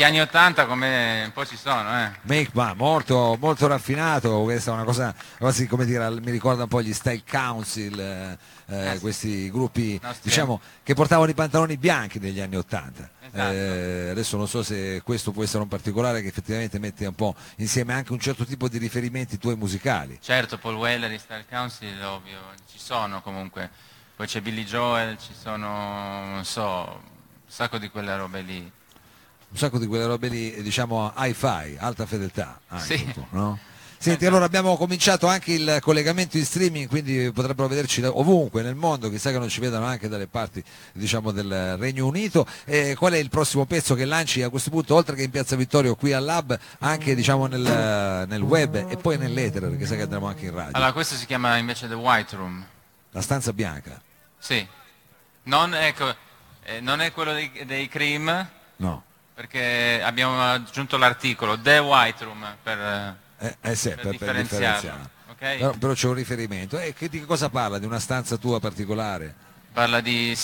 gli anni '80 come un po' ci sono, eh. Make pop, molto, molto raffinato, questa è una cosa quasi, come dire, mi ricorda un po' gli Style Council, questi gruppi, diciamo, che portavano i pantaloni bianchi negli anni '80. Esatto. Adesso non so se questo può essere un particolare che effettivamente mette un po' insieme anche un certo tipo di riferimenti tuoi musicali. Certo, Paul Weller e Style Council, ovvio, ci sono comunque. Poi c'è Billy Joel, ci sono, non so, un sacco di quelle robe lì. Un sacco di quelle robe lì, diciamo, hi-fi, alta fedeltà, anche, sì. No? Senti, allora abbiamo cominciato anche il collegamento in streaming, quindi potrebbero vederci ovunque nel mondo, chissà che non ci vedano anche dalle parti, diciamo, del Regno Unito. Qual è il prossimo pezzo che lanci a questo punto, oltre che in Piazza Vittorio qui al Lab, anche, diciamo, nel web e poi nell'etere, perché sai che andremo anche in radio? Allora, questo si chiama invece The White Room. La stanza bianca? Sì. Non, ecco, non è quello dei Cream? No. Perché abbiamo aggiunto l'articolo The White Room per differenziarlo, okay? Però c'è un riferimento. Di che cosa parla? Di una stanza tua particolare? Parla di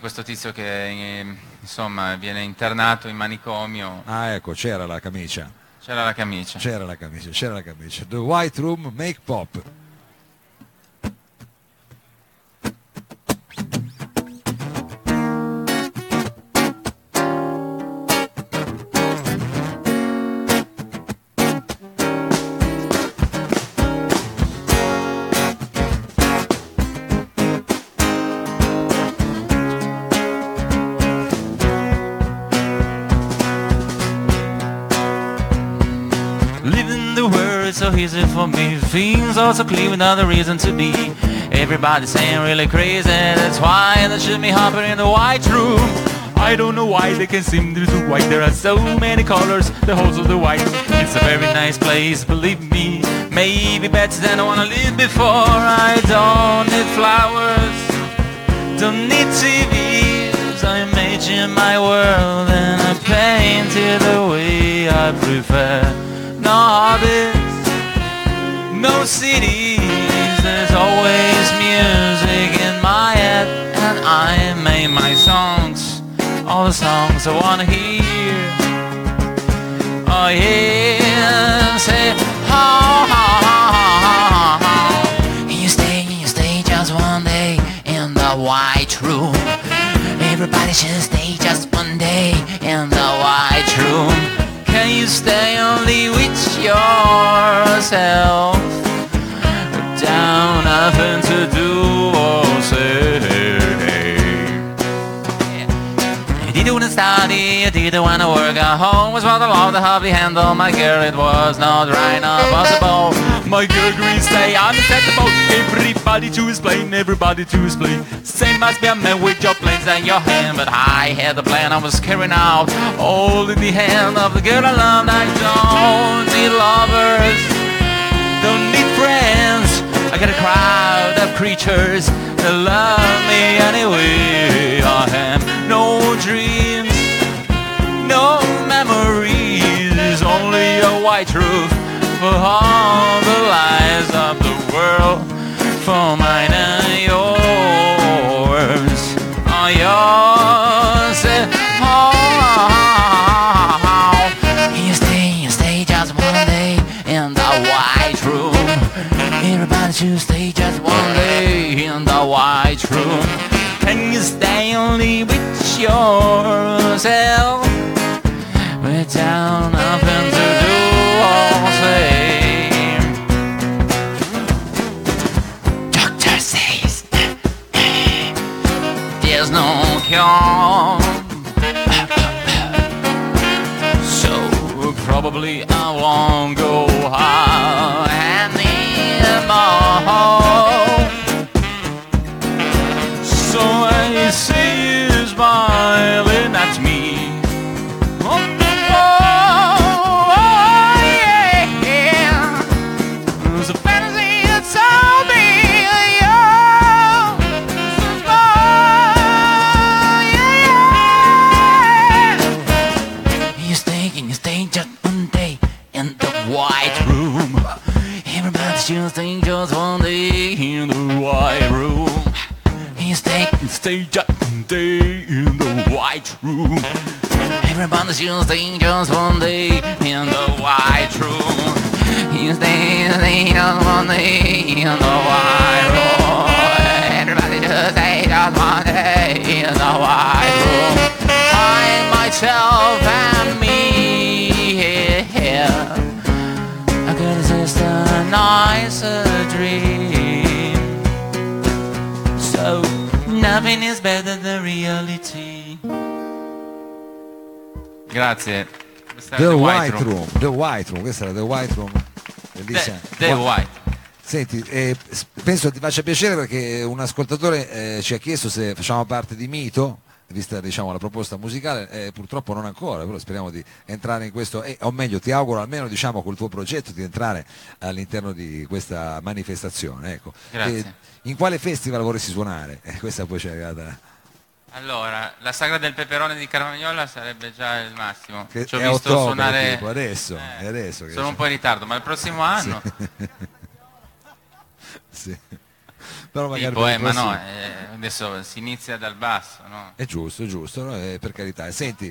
questo tizio che, insomma, viene internato in manicomio. Ah, ecco, c'era la camicia. C'era la camicia. C'era la camicia, c'era la camicia. The White Room, Make Pop. So easy for me, things are so clear without a reason to be. Everybody's saying really crazy, that's why they should be hopping in the white room. I don't know why they can seem to do white. There are so many colors, the whole of the white. It's a very nice place, believe me. Maybe better than I wanna live before. I don't need flowers, don't need TVs. I imagine my world and I paint it the way I prefer. No hobbies, no cities, there's always music in my head, and I make my songs, all the songs I wanna hear. Oh yeah, say ha ha ha ha ha. And you stay just one day in the white room. Everybody should stay just one day in the white room. Can you stay only with yourself? Down, nothing to do or say. I didn't want to study, I didn't want to work at home. Was what I loved, the hobby handle. My girl, it was not right, not possible. My girl green say I'm acceptable. Everybody to his plane, everybody to his plane. Same must be a man with your plans and your hand. But I had a plan I was carrying out, all in the hand of the girl I loved. I don't need lovers, don't need friends. I got a crowd of creatures that love me anyway. I have no dreams, no memories, only a white roof for all the lies of the world, for mine and yours. All yours. Oh, you stay just one day in the white room. Everybody should stay just one day in the white room. Can you stay only with yourself? Without nothing to do or say. Doctor says there's no cure, so probably I won't go high. So I see you smiling at me. Oh, yeah. There's a fantasy that's all me and yours. Oh, yeah. You stay just one day in the white room. Everybody should stay just one day in the white room. You stay just one day in the white room. Everybody's using just one day in the white room. You stay just one day in the white room. Everybody just stay just one day in the white room. I, myself, and me. I could resist a nicer dream. So nothing is better than reality. Grazie. The White Room, questa era The White Room. Bellissima. The White. Senti, penso ti faccia piacere perché un ascoltatore ci ha chiesto se facciamo parte di Mito, vista diciamo la proposta musicale, purtroppo non ancora, però speriamo di entrare in questo, o meglio ti auguro almeno diciamo col tuo progetto di entrare all'interno di questa manifestazione. Ecco. Grazie. In quale festival vorresti suonare? Questa poi ci è arrivata. Allora, la sagra del peperone di Carmagnola sarebbe già il massimo. Che ci ho visto ottobre, suonare tipo, adesso che sono un po' in ritardo, ma il prossimo anno. Sì. Però magari tipo, ma no, adesso si inizia dal basso, no? È giusto, no? Per carità. Senti.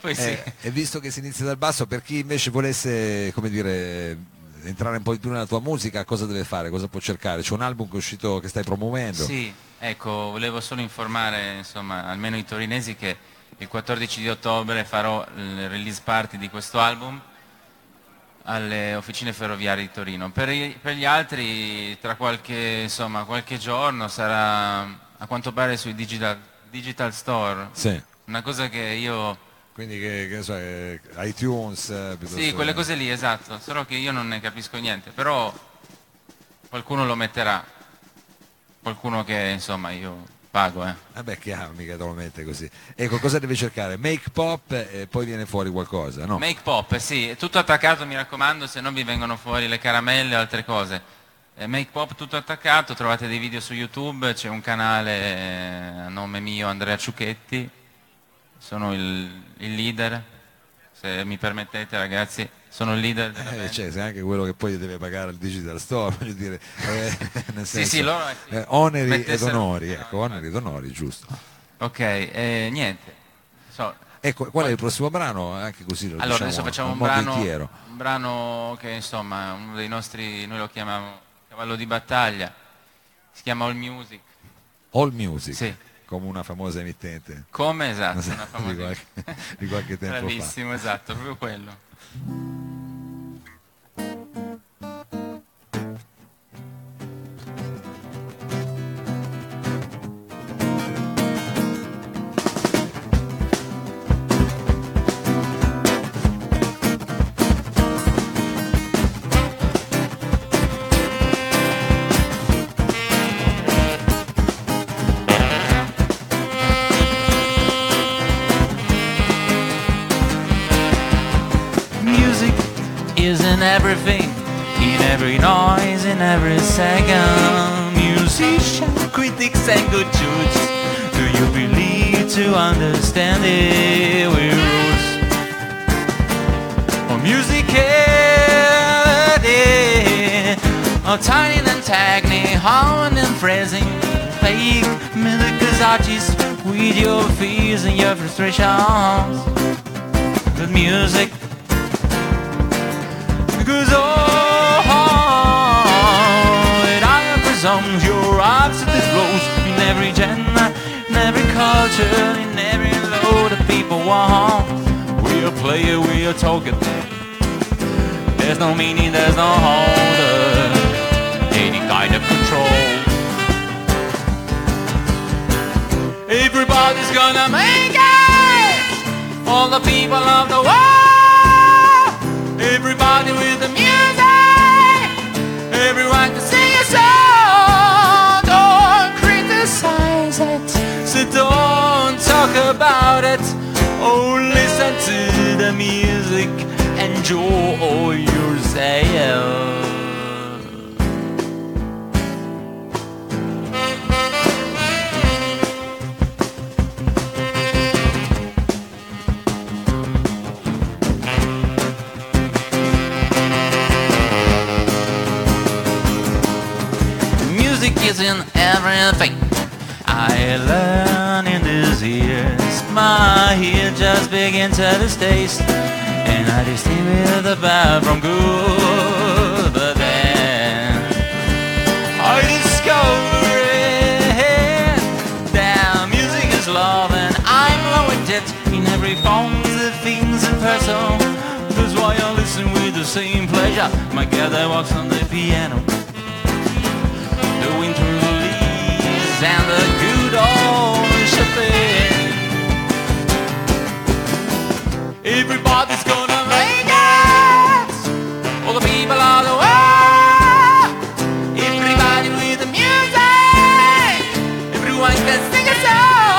Poi sì. E visto che si inizia dal basso, per chi invece volesse, come dire, entrare un po' di più nella tua musica, cosa deve fare? Cosa può cercare? C'è un album che è uscito che stai promuovendo? Sì. Ecco, volevo solo informare, insomma, almeno i torinesi che il 14 di ottobre farò il release party di questo album alle officine ferroviarie di Torino. Per gli altri, tra qualche giorno sarà, a quanto pare, sui digital store. Sì. Una cosa che io... Quindi che iTunes... Sì, quelle cose lì, esatto. Solo che io non ne capisco niente, però qualcuno lo metterà. Qualcuno che insomma io pago. Vabbè, chiaro, mica te lo mette così. Ecco, cosa deve cercare? Make pop e poi viene fuori qualcosa, no? Make pop, sì, tutto attaccato, mi raccomando, se no vi vengono fuori le caramelle o altre cose. Make pop tutto attaccato, trovate dei video su YouTube, c'è un canale a nome mio, Andrea Ciuchetti, sono il leader, se mi permettete ragazzi. Sono il leader della band. C'è anche quello che poi deve pagare il digital store, voglio dire, nel senso, sì, loro, sì. Oneri ed onori, ecco, oneri ed onori, giusto. Ok, niente. Ecco, qual è il prossimo brano? Anche così lo allora, diciamo, adesso facciamo un brano che insomma, uno dei nostri, noi lo chiamiamo cavallo di battaglia, si chiama All Music. All Music? Sì. Come una famosa emittente. Come, esatto, una famosa di qualche tempo. Bravissimo, fa. Esatto, proprio quello. In everything, in every noise, in every second. Musician, critics and good judges, do you believe to understand it? We rules for musicality, or timing and technique, harmony and phrasing, fake miracles artists with your fears and your frustrations. But music. Because it all presumes your absolute roles in every gender, in every culture, in every load of people want. We are player, we are talking. There's no meaning, there's no order, any kind of control. Everybody's gonna make it. All the people of the world. Everybody with the music, everyone can sing a song. Don't criticize it, so don't talk about it. Oh, listen to the music, enjoy all yourself. In everything I learn in these years, my ear just begins to distaste, and I just came with the bad from good, but then I discovered that music is love, and I'm low in debt in every form that things a person. That's why I listen with the same pleasure. My girl that walks on the piano, the winter leaves and the good old Chopin. Everybody's gonna make it. All the people all the world. Everybody with the music. Everyone can sing a song.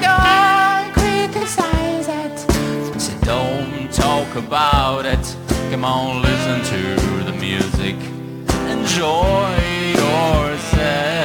Don't criticize it. So don't talk about it. Come on, listen to the music. Enjoy yourself.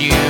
You